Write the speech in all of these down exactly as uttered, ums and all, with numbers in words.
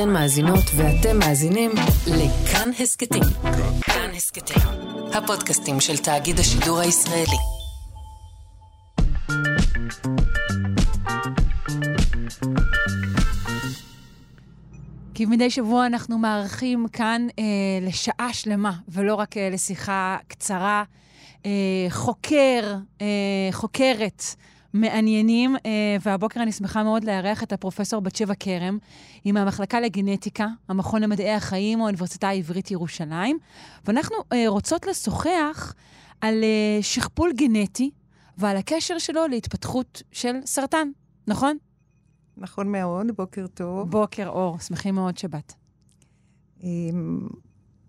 אתן מאזינות ואתם מאזינים לכאן הסקטים. כאן הסקטים, הפודקאסטים של תאגיד השידור הישראלי. כי מדי שבוע אנחנו מערכים כאן אה, לשעה שלמה, ולא רק אה, לשיחה קצרה, אה, חוקר, אה, חוקרת, מעניינים, והבוקר אני שמחה מאוד לארח את הפרופסור בת-שבע כרם, היא מהמחלקה לגנטיקה, המכון למדעי החיים, האוניברסיטה העברית ירושלים, ואנחנו רוצות לשוחח על שכפול גנטי, ועל הקשר שלו להתפתחות של סרטן, נכון? נכון מאוד, בוקר טוב. בוקר אור, שמחים מאוד שבאת.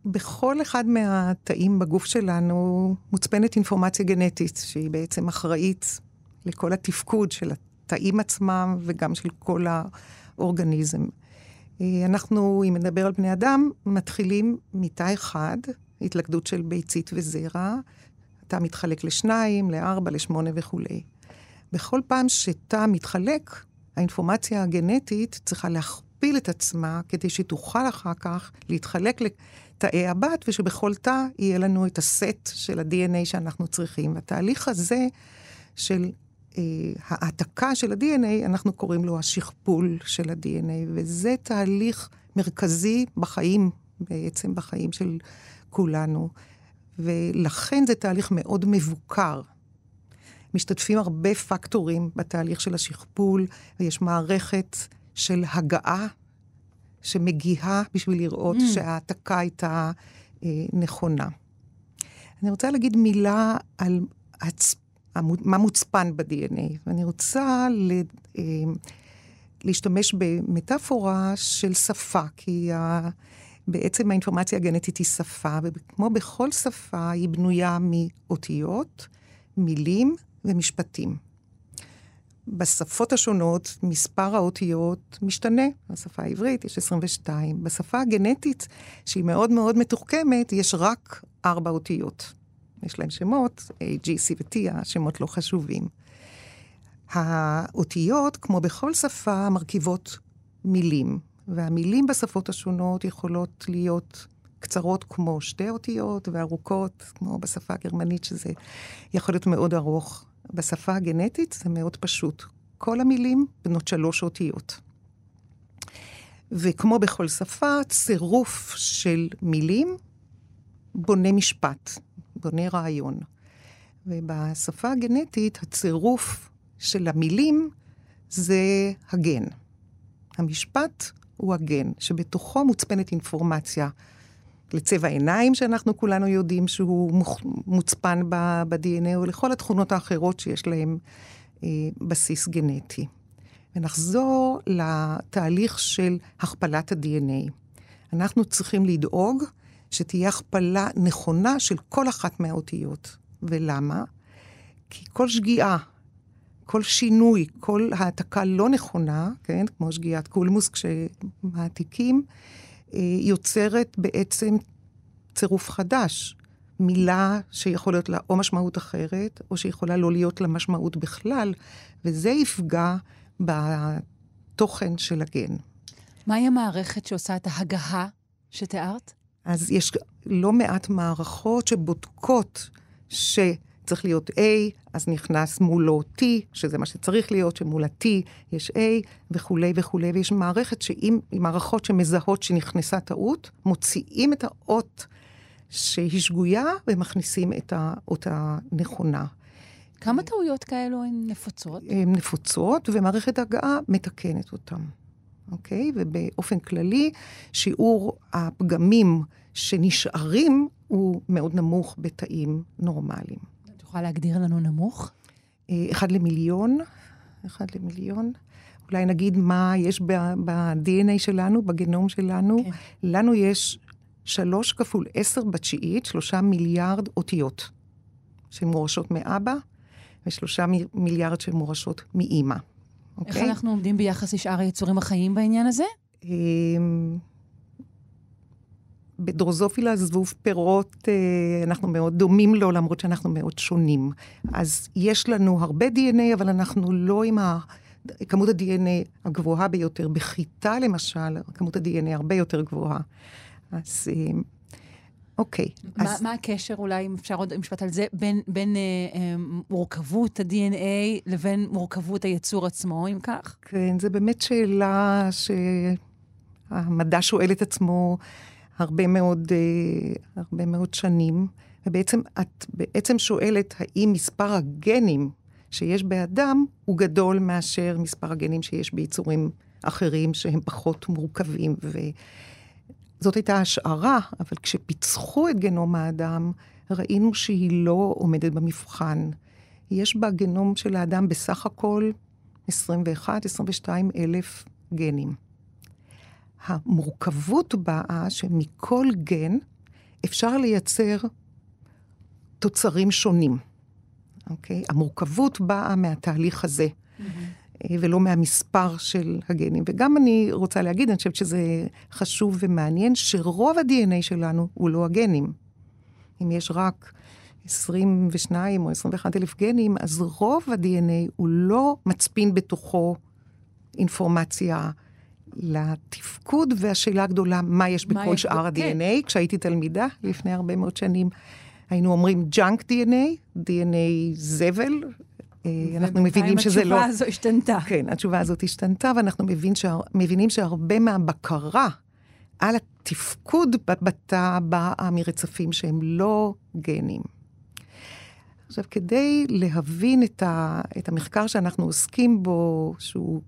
בכל אחד מהתאים בגוף שלנו מוצפנת אינפורמציה גנטית, שהיא בעצם אחראית לכל התפקוד של התאים עצמם, וגם של כל האורגניזם. אנחנו, אם נדבר על בני אדם, מתחילים מתא אחד, התלכדות של ביצית וזרע, התא מתחלק לשניים, לארבע, לשמונה וכו'. בכל פעם שתא מתחלק, האינפורמציה הגנטית צריכה להכפיל את עצמה, כדי שתוכל אחר כך להתחלק לתאי הבת, ושבכל תא יהיה לנו את הסט של ה-די אן איי שאנחנו צריכים. והתהליך הזה של העתקה של ה-די אן איי, אנחנו קוראים לו השכפול של ה-די אן איי, וזה תהליך מרכזי בחיים, בעצם בחיים של כולנו, ולכן זה תהליך מאוד מבוקר. משתתפים הרבה פקטורים בתהליך של השכפול, ויש מערכת של הגעה, שמגיעה בשביל לראות mm. שההעתקה הייתה אה, נכונה. אני רוצה להגיד מילה על הצפ... מה מוצפן ב-די אן איי, ואני רוצה להשתמש במטאפורה של שפה, כי בעצם האינפורמציה הגנטית היא שפה, וכמו בכל שפה היא בנויה מאותיות, מילים ומשפטים. בשפות השונות מספר האותיות משתנה, בשפה העברית יש עשרים ושתיים, בשפה הגנטית שהיא מאוד מאוד מתוחכמת יש רק ארבע אותיות. יש להם שמות, A, G, C ו-T, השמות לא חשובים. האותיות, כמו בכל שפה, מרכיבות מילים, והמילים בשפות השונות יכולות להיות קצרות כמו שתי אותיות, וארוכות, כמו בשפה הגרמנית, שזה יכול להיות מאוד ארוך. בשפה הגנטית זה מאוד פשוט. כל המילים בנות שלוש אותיות. וכמו בכל שפה, צירוף של מילים בונה משפט. בונה רעיון. ובשפה הגנטית, הצירוף של המילים זה הגן. המשפט הוא הגן, שבתוכו מוצפנת אינפורמציה לצבע עיניים, שאנחנו כולנו יודעים שהוא מוצפן ב-די אן איי, או לכל התכונות האחרות שיש להם אה, בסיס גנטי. ונחזור לתהליך של הכפלת ה-די אן איי. אנחנו צריכים לדאוג שתהיה הכפלה נכונה של כל אחת מהאותיות. ולמה? כי כל שגיאה, כל שינוי, כל העתקה לא נכונה, כן? כמו שגיאת קולמוס כשמעתיקים, יוצרת בעצם צירוף חדש. מילה שיכול להיות לה או משמעות אחרת, או שיכולה לא להיות לה משמעות בכלל, וזה יפגע בתוכן של הגן. מהי המערכת שעושה את ההגהה שתיארת? אז יש לא מעט מערכות שבודקות שצריך להיות A, אז נכנס מולו T, שזה מה שצריך להיות, שמול ה-T יש A, וכו' וכו'. ויש מערכת שאם, מערכות שמזהות שנכנסה טעות, מוציאים את האות שהיא שגויה, ומכניסים את האות הנכונה. כמה טעויות כאלו הן נפוצות? הן נפוצות, ומערכת הגעה מתקנת אותן. אוקיי? ובאופן כללי, שיעור הפגמים שנשארים הוא מאוד נמוך בתאים נורמליים. את יכולה להגדיר לנו נמוך? אחד למיליון, אחד למיליון. אולי נגיד מה יש ב-די אן איי שלנו, בגנום שלנו. כן. לנו יש שלוש כפול עשר בתשיעית, שלושה מיליארד אותיות, שמורשות מאבא, ושלושה מיליארד שמורשות מאמא. Okay. איך אנחנו עומדים ביחס לשאר היצורים החיים בעניין הזה? בדרוזופילה זבוב פירות, אנחנו מאוד דומים לו, למרות שאנחנו מאוד שונים. אז יש לנו הרבה די אן איי, אבל אנחנו לא עם כמות ה-די אן איי הגבוהה ביותר, בחיטה למשל, כמות ה-די אן איי הרבה יותר גבוהה. אז אוקיי. מה הקשר, אולי, אם אפשר עוד משפט על זה, בין מורכבות ה-די אן איי לבין מורכבות היצור עצמו, אם כך? כן, זה באמת שאלה שהמדע שואל את עצמו הרבה מאוד, הרבה מאוד שנים, ובעצם את בעצם שואלת האם מספר הגנים שיש באדם הוא גדול מאשר מספר הגנים שיש ביצורים אחרים שהם פחות מורכבים. וזאת הייתה השערה, אבל כשפיצחו את גנום האדם, ראינו שהיא לא עומדת במבחן. יש בגנום של האדם בסך הכל עשרים ואחד עד עשרים ושתיים אלף גנים. המורכבות באה שמכל גן אפשר לייצר תוצרים שונים. אוקיי? המורכבות באה מהתהליך הזה, ולא מהמספר של הגנים. וגם אני רוצה להגיד, אני חושבת שזה חשוב ומעניין, שרוב ה-די אן איי שלנו הוא לא הגנים. אם יש רק עשרים ושתיים או עשרים ואחת אלף גנים, אז רוב ה-די אן איי הוא לא מצפין בתוכו אינפורמציה לתפקוד, והשאלה הגדולה, מה יש בכל שאר ה-די אן איי? כשהייתי תלמידה לפני הרבה מאוד שנים, היינו אומרים ג'אנק די אן איי, די אן איי זבל, אנחנו מבינים שזה לא... התשובה הזו השתנתה. כן, התשובה הזאת השתנתה, ואנחנו מבינים שהרבה מהבקרה על התפקוד בתא באה מרצפים שהם לא גנים. עכשיו, כדי להבין את המחקר שאנחנו עוסקים בו, שהוא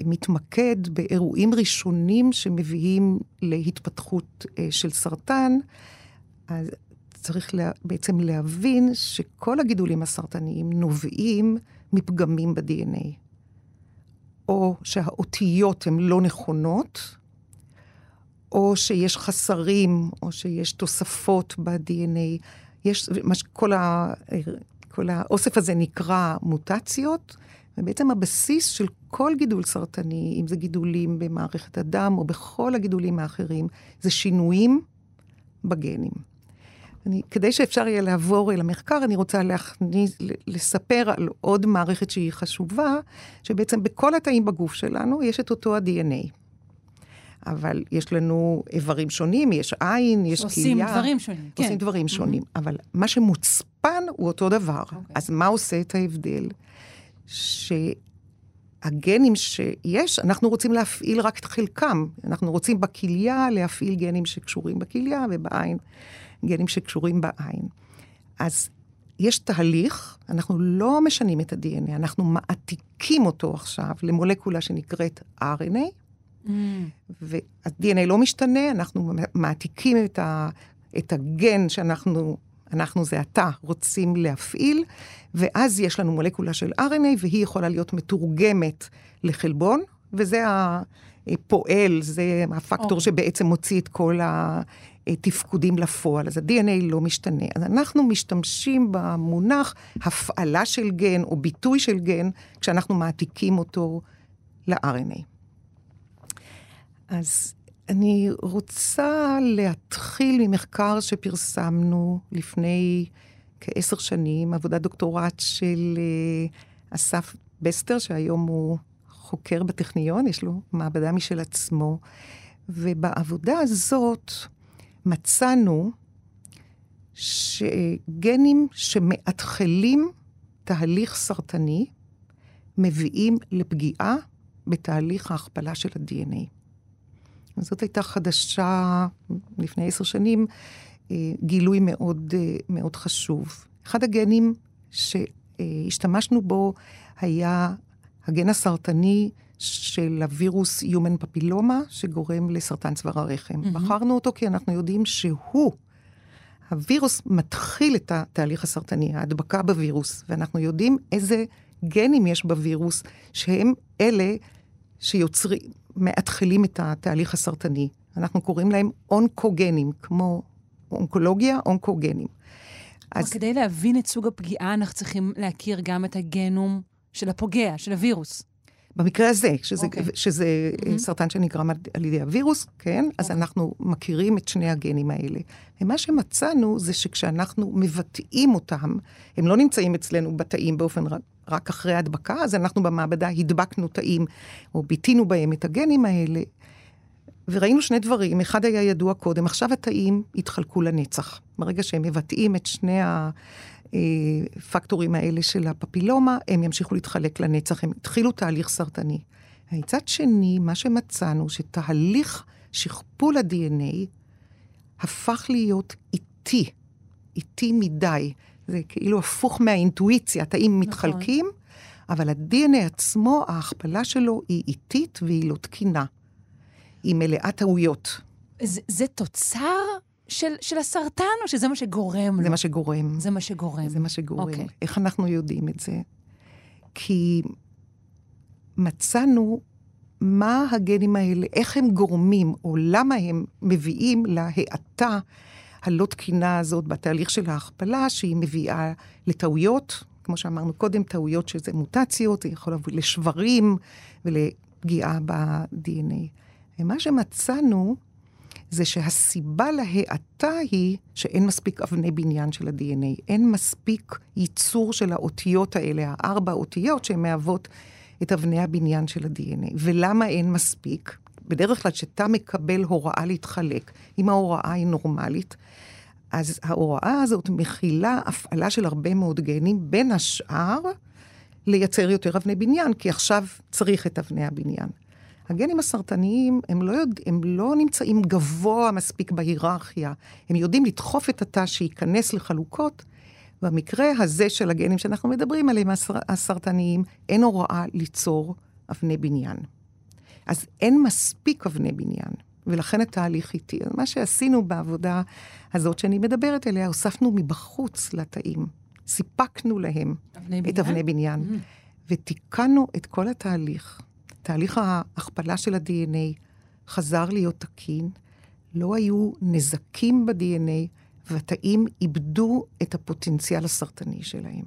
מתמקד באירועים ראשונים שמביאים להתפתחות של סרטן, אז צריך לה, בעצם להבין שכל הגידולים הסרטניים נובעים מפגמים ב-די אן איי. או שהאותיות הן לא נכונות, או שיש חסרים, או שיש תוספות ב-די אן איי. יש, כל, ה, כל האוסף הזה נקרא מוטציות, ובעצם הבסיס של כל גידול סרטני, אם זה גידולים במערכת הדם, או בכל הגידולים האחרים, זה שינויים בגנים. אני, כדי שאפשר יהיה לעבור אל המחקר, אני רוצה להכניס, לספר על עוד מערכת שהיא חשובה, שבעצם בכל התאים בגוף שלנו יש את אותו ה-די אן איי. אבל יש לנו איברים שונים, יש עין, יש כליה. עושים דברים שונים. עושים כן. דברים שונים, mm-hmm. אבל מה שמוצפן הוא אותו דבר. Okay. אז מה עושה את ההבדל? שהגנים שיש, אנחנו רוצים להפעיל רק את חלקם. אנחנו רוצים בכליה להפעיל גנים שקשורים בכליה ובעין. גנים שקשורים בעין. אז יש תהליך, אנחנו לא משנים את ה-די אן איי, אנחנו מעתיקים אותו עכשיו למולקולה שנקראת אר אן איי, mm. וה-די אן איי לא משתנה, אנחנו מעתיקים את, ה, את הגן שאנחנו, אנחנו זה אתה, רוצים להפעיל, ואז יש לנו מולקולה של אר אן איי, והיא יכולה להיות מתורגמת לחלבון, וזה הפועל, זה הפקטור okay. שבעצם מוציא את כל ה... תפקודים לפועל, אז ה-די אן איי לא משתנה. אז אנחנו משתמשים במונח הפעלה של גן או ביטוי של גן, כשאנחנו מעתיקים אותו ל-אר אן איי. אז אני רוצה להתחיל ממחקר שפרסמנו לפני כעשר שנים, עבודת דוקטורט של אסף בסטר, שהיום הוא חוקר בטכניון, יש לו מעבדה משל עצמו, ובעבודה הזאת מצאנו שגנים שמאתחלים תהליך סרטני מביאים לפגיעה בתהליך ההכפלה של ה-די אן איי. זאת הייתה חדשה לפני עשר שנים, גילוי מאוד, מאוד חשוב. אחד הגנים שהשתמשנו בו היה הגן הסרטני של הווירוס יומן פפילומה, שגורם לסרטן צוואר הרחם. Mm-hmm. בחרנו אותו כי אנחנו יודעים שהוא, הווירוס מתחיל את התהליך הסרטני, ההדבקה בווירוס, ואנחנו יודעים איזה גנים יש בווירוס, שהם אלה שיוצרים, מאתחלים את התהליך הסרטני. אנחנו קוראים להם אונקוגנים, כמו אונקולוגיה, אונקוגנים. אז כדי להבין את סוג הפגיעה, אנחנו צריכים להכיר גם את הגנום של הפוגע, של הווירוס. במקרה הזה, שזה, okay. שזה mm-hmm. סרטן שנגרם על ידי הווירוס, כן? Okay. אז אנחנו מכירים את שני הגנים האלה. ומה שמצאנו זה שכשאנחנו מבטאים אותם, הם לא נמצאים אצלנו בתאים באופן רק אחרי ההדבקה, אז אנחנו במעבדה הדבקנו תאים, או ביטינו בהם את הגנים האלה, וראינו שני דברים, אחד היה ידוע קודם, עכשיו התאים התחלקו לנצח, ברגע שהם מבטאים את שני ה... הפקטורים האלה של הפפילומה, הם ימשיכו להתחלק לנצח, הם התחילו תהליך סרטני. מצד שני, מה שמצאנו, שתהליך שכפול ה-די אן איי הפך להיות איטי, איטי מדי. זה כאילו הפוך מהאינטואיציה, התאים מתחלקים, אבל ה-די אן איי עצמו, ההכפלה שלו היא איטית והיא לא תקינה. היא מלאה טעויות. זה, זה תוצר? של, של הסרטן, או שזה מה שגורם לו? זה מה שגורם. זה מה שגורם. זה מה שגורם. Okay. איך אנחנו יודעים את זה? כי מצאנו מה הגנים האלה, איך הם גורמים, או למה הם מביאים להאטה הלא תקינה הזאת בתהליך של ההכפלה, שהיא מביאה לטעויות, כמו שאמרנו קודם, טעויות שזה מוטציות, זה יכול להביא לשברים ולפגיעה ב-די אן איי. ומה שמצאנו, זה שהסיבה להאטה היא שאין מספיק אבני בניין של ה-די אן איי, אין מספיק ייצור של האותיות האלה, הארבע אותיות שהן מהוות את אבני הבניין של ה-די אן איי. ולמה אין מספיק? בדרך כלל שאתה מקבל הוראה להתחלק, אם ההוראה היא נורמלית, אז ההוראה הזאת מכילה הפעלה של הרבה מאוד גנים, בין השאר לייצר יותר אבני בניין, כי עכשיו צריך את אבני הבניין. הגנים הסרטניים, הם לא, יודע, הם לא נמצאים גבוה מספיק בהיררכיה. הם יודעים לדחוף את התא שייכנס לחלוקות. במקרה הזה של הגנים שאנחנו מדברים עליהם, הסר, הסרטניים, אין הוראה ליצור אבני בניין. אז אין מספיק אבני בניין, ולכן התהליך איתי. אז מה שעשינו בעבודה הזאת שאני מדברת אליה, הוספנו מבחוץ לתאים. סיפקנו להם אבני את אבני בניין, mm-hmm. ותיקנו את כל התהליך. תהליך ההכפלה של ה-די אן איי חזר להיות תקין, לא היו נזקים ב-די אן איי, והתאים איבדו את הפוטנציאל הסרטני שלהם.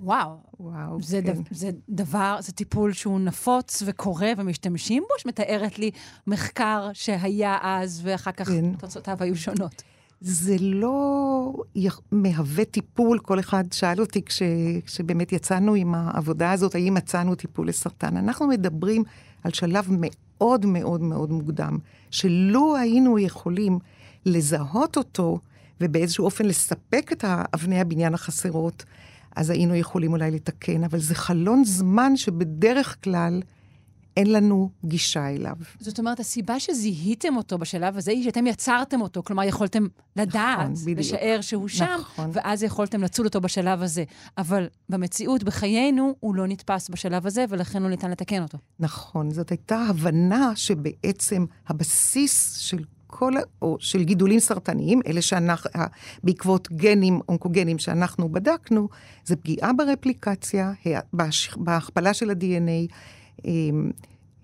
וואו, וואו זה, כן. דו, זה דבר, זה טיפול שהוא נפוץ וקורה ומשתמשים בו, שמתארת לי מחקר שהיה אז ואחר כך כן. תוצאותיו היו שונות. זה לא מהווה טיפול, כל אחד שאל אותי כש, כשבאמת יצאנו עם העבודה הזאת, האם מצאנו טיפול לסרטן. אנחנו מדברים על שלב מאוד מאוד מאוד מוקדם, שלא היינו יכולים לזהות אותו, ובאיזשהו אופן לספק את אבני הבניין החסרות, אז היינו יכולים אולי לתקן, אבל זה חלון זמן שבדרך כלל, אין לנו גישה אליו. זאת אומרת, הסיבה שזיהיתם אותו בשלב הזה, היא שאתם יצרתם אותו, כלומר יכולתם לדעת, נכון, לשער שהוא שם, נכון. ואז יכולתם לצול אותו בשלב הזה. אבל במציאות, בחיינו, הוא לא נתפס בשלב הזה, ולכן לא ניתן לתקן אותו. נכון, זאת הייתה הבנה שבעצם הבסיס של כל, או של גידולים סרטניים, אלה שאנחנו, בעקבות גנים, אונקוגנים שאנחנו בדקנו, זה פגיעה ברפליקציה, בהכפלה של ה-די אן איי,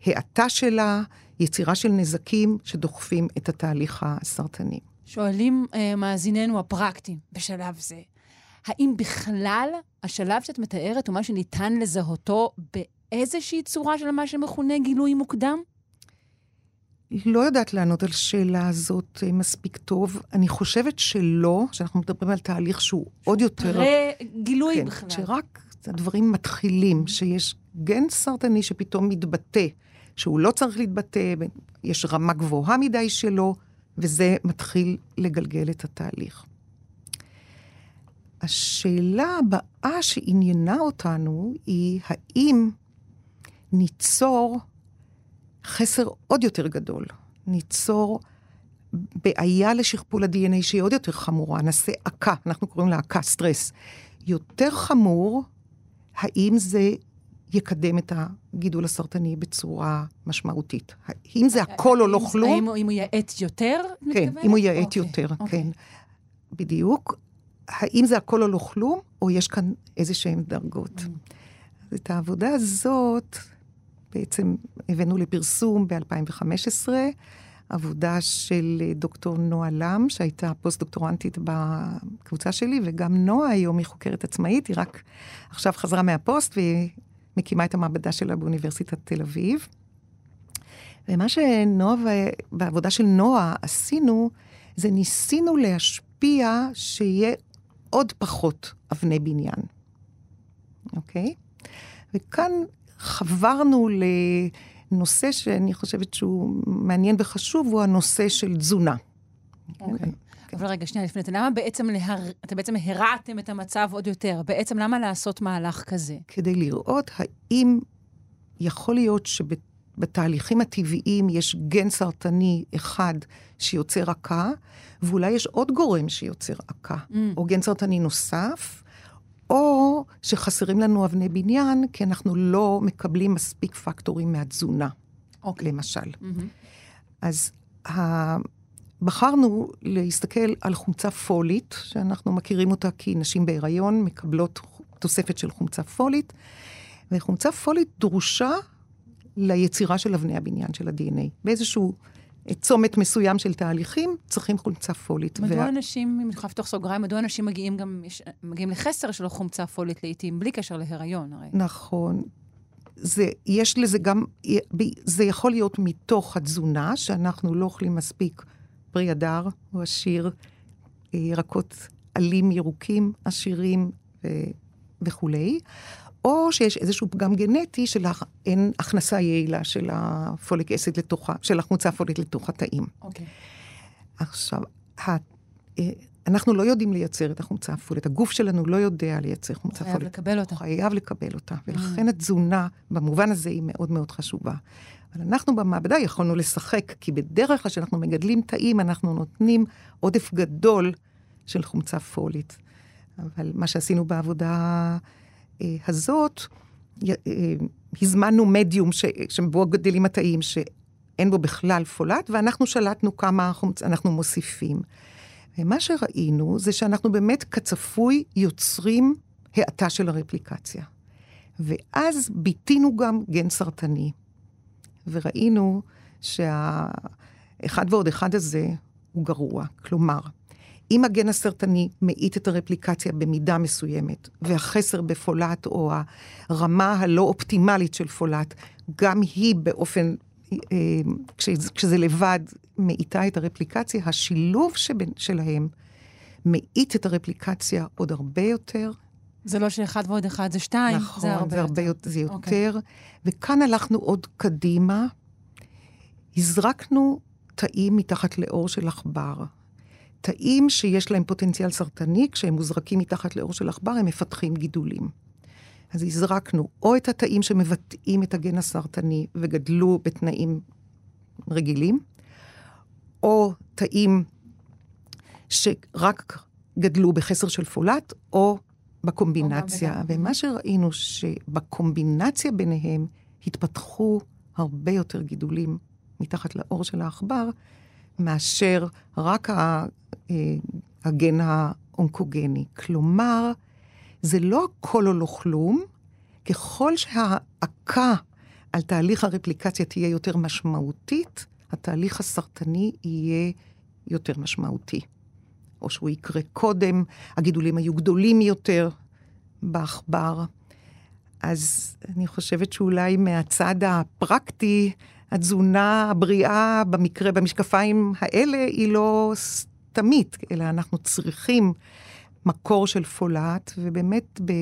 האטה שלה, יצירה של נזקים שדוחפים את התהליך הסרטני. שואלים מאזיננו הפרקטיים בשלב זה, האם בכלל השלב שאת מתארת הוא מה שניתן לזהותו באיזושהי צורה של מה שמכונה גילוי מוקדם? לא יודעת לענות על שאלה הזאת מספיק טוב. אני חושבת שלא, שאנחנו מדברים על תהליך שהוא עוד יותר... גילוי כן, בכלל. שרק הדברים מתחילים, שיש... גן סרטני שפתאום מתבטא, שהוא לא צריך להתבטא, יש רמה גבוהה מדי שלו, וזה מתחיל לגלגל את התהליך. השאלה הבאה שעניינה אותנו היא, האם ניצור חסר עוד יותר גדול, ניצור בעיה לשכפול ה-די אן איי שהיא עוד יותר חמורה, נעשה עקה, אנחנו קוראים לה עקה, סטרס, יותר חמור, האם זה... יקדם את הגידול הסרטני בצורה משמעותית. אם זה הכל או לא כלום... האם הוא יעט יותר? כן, אם הוא יעט יותר, כן. בדיוק. האם זה הכל או לא כלום, או יש כאן איזשהם דרגות. את העבודה הזאת, בעצם הבאנו לפרסום ב-אלפיים וחמש עשרה, עבודה של דוקטור נועה לם, שהייתה פוסט-דוקטורנטית בקבוצה שלי, וגם נועה היום היא חוקרת עצמאית, היא רק עכשיו חזרה מהפוסט, והיא... מקימה את המעבדה שלה באוניברסיטת תל אביב. ומה שנועה, בעבודה של נועה עשינו, זה ניסינו להשפיע שיהיה עוד פחות אבני בניין. אוקיי? וכאן חברנו לנושא שאני חושבת שהוא מעניין וחשוב, הוא הנושא של תזונה. אוקיי. אבל רגע, שנייה, לפני, למה בעצם, להר... אתם בעצם הרעתם את המצב עוד יותר? בעצם למה לעשות מהלך כזה? כדי לראות האם יכול להיות שבתהליכים הטבעיים יש גן סרטני אחד שיוצר רקה, ואולי יש עוד גורם שיוצר רקה, mm. או גן סרטני נוסף, או שחסרים לנו אבני בניין, כי אנחנו לא מקבלים מספיק פקטורים מהתזונה, okay. למשל. Mm-hmm. אז ה... בחרנו להסתכל על חומצה פולית, שאנחנו מכירים אותה כי נשים בהיריון מקבלות תוספת של חומצה פולית, וחומצה פולית דרושה ליצירה של אבני הבניין של ה-די אן איי. באיזשהו צומת מסוים של תהליכים צריכים חומצה פולית. מדוע וה... אנשים, אם נחפתח סוגריים, מדוע אנשים מגיעים גם, מגיעים לחסר של חומצה פולית לעתים, בלי קשר להיריון הרי? נכון. זה, יש לזה גם, זה יכול להיות מתוך התזונה, שאנחנו לא אוכלים מספיק פרי הדר, הוא עשיר, ירקות עלים ירוקים, עשירים ו... וכו'. או שיש איזשהו פגם גנטי של אין הכנסה יעילה של הפוליק אסיד לתוכה, של החומצה הפולית לתוך התאים. אוקיי. עכשיו, ה... אנחנו לא יודעים לייצר את החומצה הפולית. הגוף שלנו לא יודע לייצר חומצה פולית. הוא חייב לקבל אותה. הוא חייב לקבל אותה. ולכן התזונה, במובן הזה, היא מאוד מאוד חשובה. אבל אנחנו במעבדה יכולנו לשחק, כי בדרך כלל שאנחנו מגדלים תאים, אנחנו נותנים עודף גדול של חומצה פולית. אבל מה שעשינו בעבודה הזאת, הזמנו מדיום שבו גדלים התאים, שאין בו בכלל פולט, ואנחנו שלטנו כמה חומצה, אנחנו מוסיפים. ומה שראינו זה שאנחנו באמת כצפוי יוצרים העתה של הרפליקציה. ואז ביטינו גם גן סרטני. וראינו שהאחד ועוד אחד הזה הוא גרוע. כלומר, אם הגן הסרטני מאית את הרפליקציה במידה מסוימת, והחסר בפולט או הרמה הלא אופטימלית של פולט, גם היא באופן, כשזה לבד, מאיתה את הרפליקציה, השילוב שלהם מאית את הרפליקציה עוד הרבה יותר. זה לא שאחד ועוד אחד, זה שתיים. נכון, זה הרבה, זה הרבה יותר. זה יותר. Okay. וכאן הלכנו עוד קדימה, הזרקנו תאים מתחת לאור של עכבר. תאים שיש להם פוטנציאל סרטני, כשהם מוזרקים מתחת לאור של עכבר, הם מפתחים גידולים. אז הזרקנו או את התאים שמבטאים את הגן הסרטני, וגדלו בתנאים רגילים, או תאים שרק גדלו בחסר של פולט, או בקומבינציה. ומה שראינו שבקומבינציה ביניהם התפתחו הרבה יותר גידולים מתחת לאור של העכבר, מאשר רק הגן האונקוגני. כלומר, זה לא הכל או לא כלום, ככל שההעקה על תהליך הרפליקציה תהיה יותר משמעותית, התהליך הסרטני יהיה יותר משמעותי. או שהוא יקרה קודם, הגידולים היו גדולים יותר בעכבר. אז אני חושבת שאולי מהצד הפרקטי, התזונה הבריאה במקרה, במשקפיים האלה, היא לא סתמית, אלא אנחנו צריכים מקור של פולט, ובאמת ב...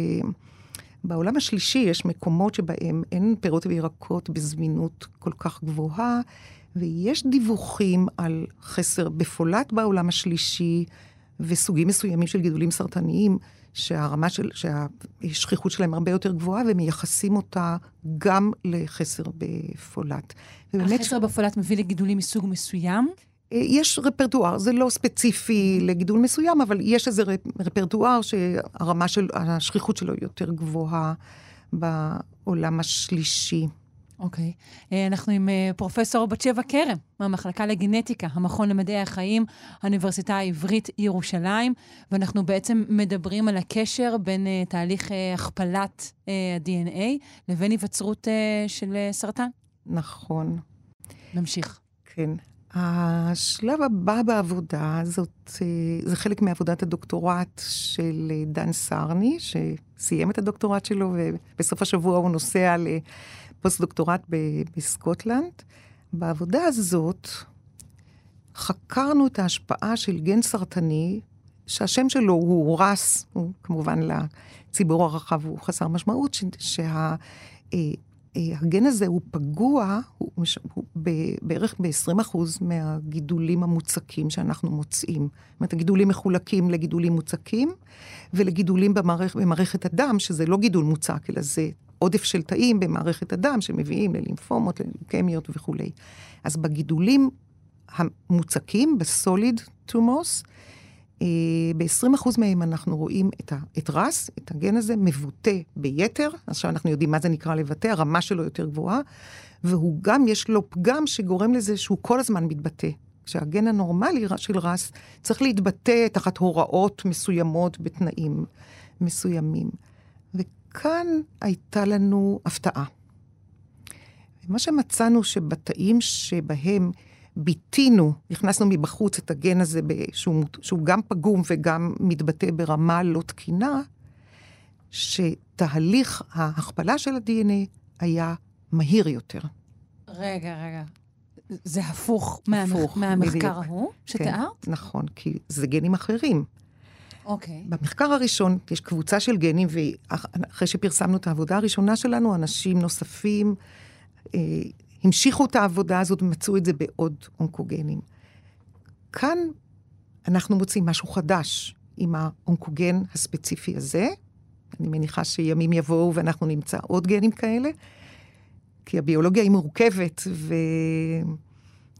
בעולם השלישי יש מקומות שבהם אין פירות וירקות בזמינות כל כך גבוהה, ויש דיווחים על חסר בפולט בעולם השלישי, וסוגים מסוימים של גידולים סרטניים, שהרמה של, שהשכיחות שלהם הרבה יותר גבוהה, ומייחסים אותה גם לחסר בפולט. החסר ש... בפולט מביא לגידולים מסוג מסוים? יש רפרטואר, זה לא ספציפי לגידול מסוים, אבל יש איזה רפרטואר שהרמה של, השכיחות שלו יותר גבוהה בעולם השלישי. אוקיי. אנחנו עם פרופסור בת-שבע כרם, מהמחלקה לגנטיקה, המכון למדעי החיים, האוניברסיטה העברית ירושלים, ואנחנו בעצם מדברים על הקשר בין תהליך הכפלת ה-די אן איי לבין היווצרות של סרטן. נכון. נמשיך. כן. השלב הבא בעבודה הזאת, זה חלק מעבודת הדוקטורט של דן סרני, שסיים את הדוקטורט שלו, ובסוף השבוע הוא נוסע לפוסט-דוקטורט בסקוטלנד. בעבודה הזאת חקרנו את ההשפעה של גן סרטני שהשם שלו הוא רס, הוא כמובן לציבור הרחב, הוא חסר משמעות, ש, שה... הגן הזה הוא פגוע, הוא, הוא ב, בערך ב-עשרים אחוז מהגידולים המוצקים שאנחנו מוצאים. זאת אומרת, הגידולים מחולקים לגידולים מוצקים, ולגידולים במערכ, במערכת הדם, שזה לא גידול מוצק, אלא זה עודף של תאים במערכת הדם, שמביאים ללימפומות, ללוקמיות וכו'. אז בגידולים המוצקים, בסוליד טומוס, ב-עשרים אחוז מהם אנחנו רואים את, ה- את רס, את הגן הזה, מבוטה ביתר, עכשיו אנחנו יודעים מה זה נקרא לבטא, הרמה שלו יותר גבוהה, והוא גם, יש לו פגם שגורם לזה שהוא כל הזמן מתבטא. כשהגן הנורמלי של רס צריך להתבטא תחת הוראות מסוימות בתנאים מסוימים. וכאן הייתה לנו הפתעה. מה שמצאנו שבתאים שבהם ביטינו, הכנסנו מבחוץ את הגן הזה, שהוא, שהוא גם פגום וגם מתבטא ברמה לא תקינה, שתהליך ההכפלה של ה-די אן איי היה מהיר יותר. רגע, רגע. זה הפוך, הפוך מה, מהמחקר ההוא שתיארת? כן, נכון, כי זה גנים אחרים. אוקיי. במחקר הראשון יש קבוצה של גנים, ואחרי שפרסמנו את העבודה הראשונה שלנו, אנשים נוספים, נוספים, המשיכו את העבודה הזאת ומצאו את זה בעוד אונקוגנים. כאן אנחנו מוצאים משהו חדש עם האונקוגן הספציפי הזה. אני מניחה שימים יבואו ואנחנו נמצא עוד גנים כאלה, כי הביולוגיה היא מורכבת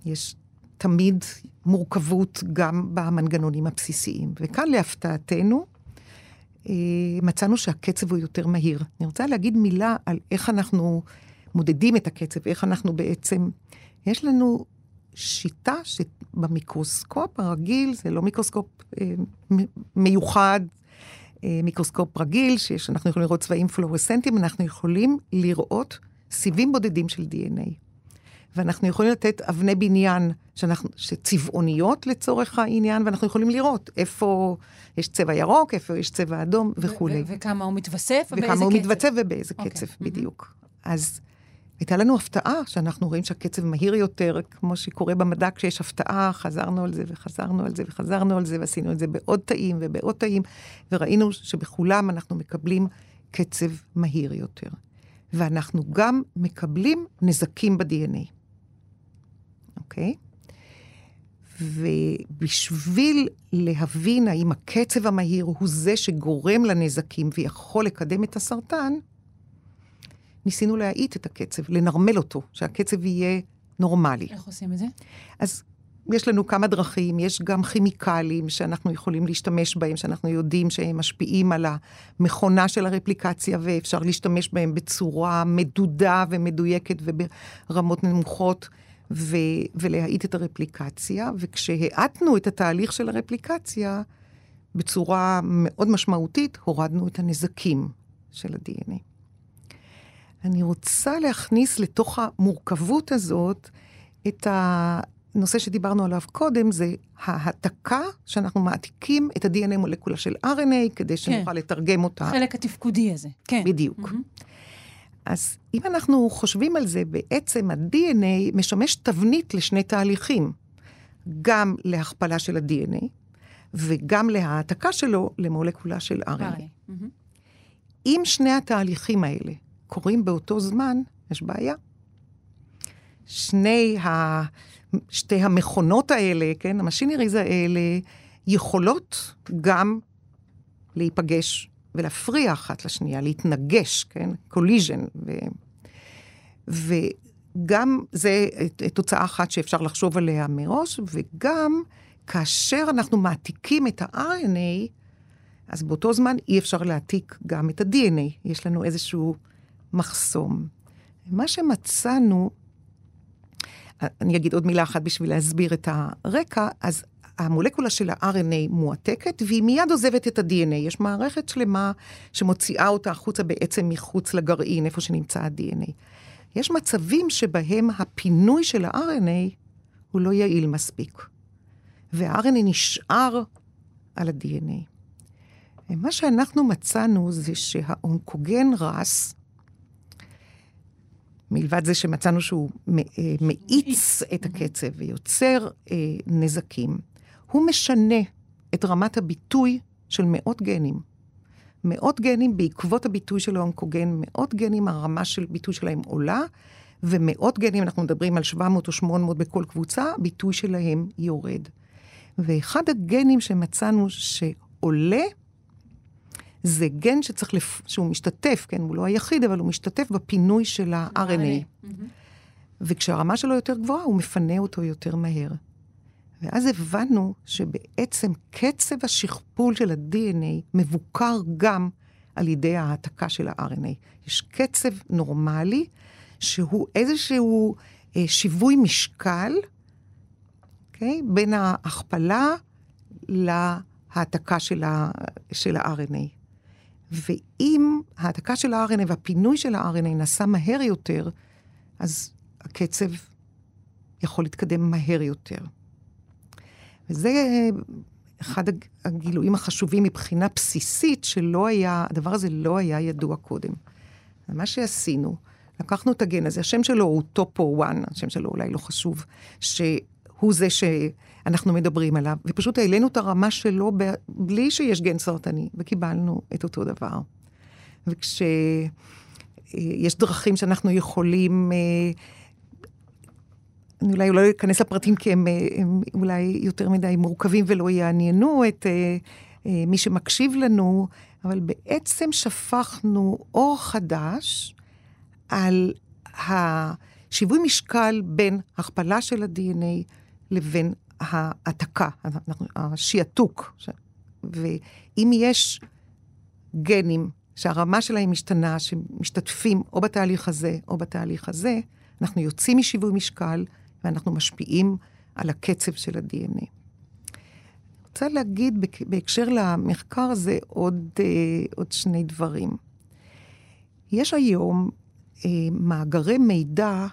ויש תמיד מורכבות גם במנגנונים הבסיסיים. וכאן להפתעתנו מצאנו שהקצב הוא יותר מהיר. אני רוצה להגיד מילה על איך אנחנו מודדים את הקצב, איך אנחנו בעצם, יש לנו שיטה שבמיקרוסקופ הרגיל, זה לא מיקרוסקופ אה, מיוחד, אה, מיקרוסקופ רגיל, שאנחנו יכולים לראות צבעים פלורסנטיים, אנחנו יכולים לראות סיבים בודדים של די אן איי. ואנחנו יכולים לתת אבני בניין, שאנחנו, שצבעוניות לצורך העניין, ואנחנו יכולים לראות איפה יש צבע ירוק, איפה יש צבע אדום וכו'. וכמה הוא מתווסף, וכמה הוא מתווסף ובאיזה קצב, בדיוק. אז הייתה לנו הפתעה, שאנחנו רואים שהקצב מהיר יותר, כמו שקורה במדע, כשיש הפתעה, חזרנו על זה וחזרנו על זה וחזרנו על זה, ועשינו את זה בעוד תאים ובעוד תאים, וראינו שבכולם אנחנו מקבלים קצב מהיר יותר. ואנחנו גם מקבלים נזקים ב-די אן איי. אוקיי? ובשביל להבין האם הקצב המהיר הוא זה שגורם לנזקים ויכול לקדם את הסרטן, ניסינו להאיט את הקצב, לנרמל אותו, שהקצב יהיה נורמלי. איך עושים את זה? אז יש לנו כמה דרכים, יש גם כימיקלים שאנחנו יכולים להשתמש בהם, שאנחנו יודעים שהם משפיעים על המכונה של הרפליקציה, ואפשר להשתמש בהם בצורה מדודה ומדויקת וברמות נמוכות, ו- ולהאיט את הרפליקציה, וכשהאטנו את התהליך של הרפליקציה, בצורה מאוד משמעותית, הורדנו את הנזקים של ה-די אן איי. אני רוצה להכניס לתוך המורכבות הזאת את הנושא שדיברנו עליו קודם, זה ההעתקה שאנחנו מעתיקים את ה-די אן איי מולקולה של אר אן איי, כדי שנוכל כן. לתרגם אותה. חלק התפקודי הזה. כן. בדיוק. Mm-hmm. אז אם אנחנו חושבים על זה, בעצם ה-די אן איי משמש תבנית לשני תהליכים, גם להכפלה של ה-די אן איי, וגם להעתקה שלו למולקולה של אר אן איי. Mm-hmm. אם שני התהליכים האלה, קוראים באותו זמן, יש בעיה. שני ה... שתי המכונות האלה, כן, המשינריז האלה, יכולות גם להיפגש ולהפריע אחת לשנייה, להתנגש, כן, קוליז'ן. ו... וגם זה תוצאה אחת שאפשר לחשוב עליה מראש, וגם כאשר אנחנו מעתיקים את ה-אר אן איי, אז באותו זמן אי אפשר להעתיק גם את ה-די אן איי. יש לנו איזשהו מחסום. מה שמצאנו, אני אגיד עוד מילה אחת בשביל להסביר את הרקע, אז המולקולה של ה-אר אן איי מועתקת, והיא מיד עוזבת את ה-די אן איי. יש מערכת שלמה שמוציאה אותה החוצה בעצם מחוץ לגרעין, איפה שנמצא ה-די אן איי. יש מצבים שבהם הפינוי של ה-אר אן איי הוא לא יעיל מספיק. וה-אר אן איי נשאר על ה-די אן איי. מה שאנחנו מצאנו זה שהאונקוגן רס, מלבד זה שמצאנו שהוא מאיץ את הקצב ויוצר נזקים, הוא משנה את רמת הביטוי של מאות גנים. מאות גנים בעקבות הביטוי של האונקוגן, מאות גנים, הרמה של ביטוי שלהם עולה, ומאות גנים, אנחנו מדברים על שבע מאות או שמונה מאות בכל קבוצה, ביטוי שלהם יורד. ואחד הגנים שמצאנו שעולה, זה גן שצריך לפ... שהוא משתתף, כן, הוא לא היחיד, אבל הוא משתתף בפינוי של ה-אר אן איי. וכשהרמה שלו יותר גבוהה, הוא מפנה אותו יותר מהר. ואז הבנו שבעצם קצב השכפול של ה-די אן איי מבוקר גם על ידי ההעתקה של ה-אר אן איי. יש קצב נורמלי, שהוא איזשהו אה, שיווי משקל, אוקיי? בין ההכפלה להעתקה של, ה- של ה-אר אן איי. ואם ההעתקה של ה-אר אן איי והפינוי של ה-אר אן איי נעשה מהר יותר, אז הקצב יכול להתקדם מהר יותר. וזה אחד הגילויים החשובים מבחינה בסיסית, שלא היה, הדבר הזה לא היה ידוע קודם. מה שעשינו, לקחנו את הגן הזה, השם שלו הוא טופו וואן, השם שלו אולי לא חשוב, שהוא זה שאנחנו מדברים עליו, ופשוט העלינו את הרמה שלו בלי שיש גן סרטני, וקיבלנו את אותו דבר. וכש... יש דרכים שאנחנו יכולים, אני אולי לא אכנס לפרטים, כי הם, הם אולי יותר מדי מורכבים ולא יעניינו את מי שמקשיב לנו, אבל בעצם שפכנו אור חדש על השיווי משקל בין הכפלה של ה-די אן איי לבין העתקה, השיעתוק. ואם יש גנים שהרמה שלהם משתנה, שמשתתפים או בתהליך הזה, או בתהליך הזה, אנחנו יוצאים משיווי משקל, ואנחנו משפיעים על הקצב של ה-די אן איי. אני רוצה להגיד, בהקשר למחקר הזה, עוד, עוד שני דברים. יש היום מאגרי מידע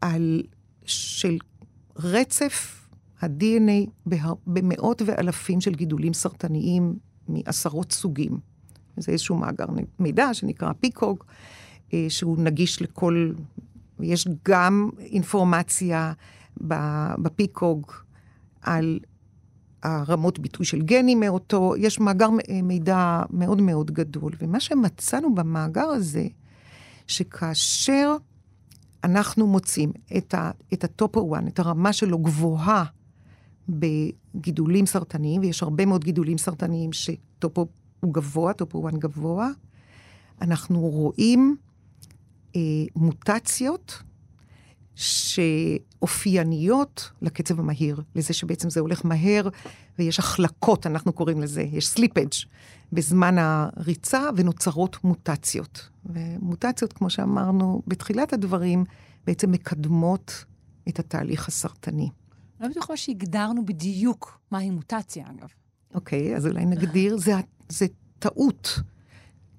על, של רצף ה-די אן איי, בה, במאות ואלפים של גידולים סרטניים, מעשרות סוגים. זה איזשהו מאגר מידע שנקרא פיקוג, שהוא נגיש לכל, יש גם אינפורמציה בפיקוג על הרמות ביטוי של גנים מאותו, יש מאגר מידע מאוד מאוד גדול, ומה שמצאנו במאגר הזה, שכאשר אנחנו מוצאים את הטופו וואן, את הרמה שלו גבוהה בגידולים סרטניים, ויש הרבה מאוד גידולים סרטניים שטופו הוא גבוה, טופו וואן גבוה, אנחנו רואים אה, מוטציות שאופייניות לקצב המהיר, לזה שבעצם זה הולך מהר, ויש החלקות, אנחנו קוראים לזה, יש סליפג' בזמן הריצה, ונוצרות מוטציות. ומוטציות, כמו שאמרנו בתחילת הדברים, בעצם מקדמות את התהליך הסרטני. לא בטוחה שהגדרנו בדיוק מהי מוטציה, אגב. אוקיי, אז אולי נגדיר, זה זה טעות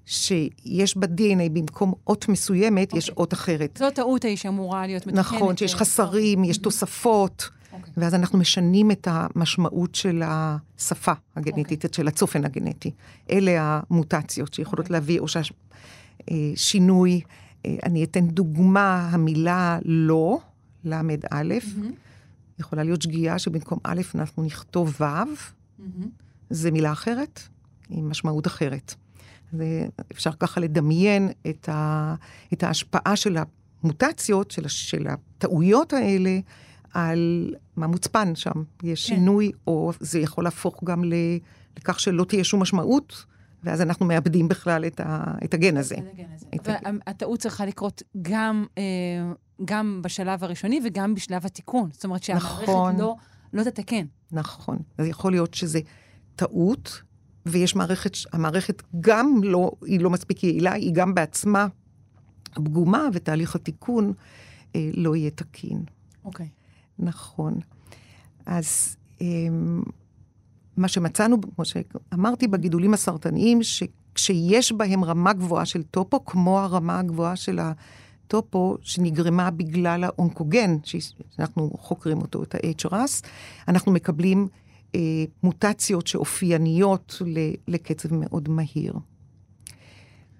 שיש ב-די אן איי במקום אות מסוימת, okay. יש אות אחרת. זו טעות היא שאמורה להיות מתקנת. נכון, שיש חסרים, okay. יש תוספות, okay. ואז אנחנו משנים את המשמעות של השפה הגנטית, okay. של הצופן הגנטי. אלה המוטציות שיכולות okay. להביא, או ששינוי, אני אתן דוגמה, המילה לא, למד א', mm-hmm. יכולה להיות שגיאה שבמקום א' אנחנו נכתוב ו', mm-hmm. זה מילה אחרת, עם משמעות אחרת. אפשר ככה לדמיין את, ה, את ההשפעה של המוטציות, של, של הטעויות האלה, על מה מוצפן שם. יש שינוי, כן. או זה יכול להפוך גם ל, לכך שלא תהיה שום משמעות, ואז אנחנו מאבדים בכלל את, ה, את הגן הזה. את הגן הזה. את אבל הגן. הטעות צריכה לקרות גם, גם בשלב הראשוני וגם בשלב התיקון. זאת אומרת שהמערכת נכון. לא, לא תתקן. נכון. אז יכול להיות שזה טעות, ויש מערכת, המערכת גם לא, היא לא מספיק יעילה, היא גם בעצמה פגומה, ותהליך התיקון אה, לא יהיה תקין. אוקיי. Okay. נכון. אז אה, מה שמצאנו, כמו שאמרתי, בגידולים הסרטניים, שכשיש בהם רמה גבוהה של טופו, כמו הרמה הגבוהה של הטופו, שנגרמה בגלל האונקוגן, שאנחנו חוקרים אותו, את ה-H רס, אנחנו מקבלים מוטציות שאופייניות לקצב מאוד מהיר.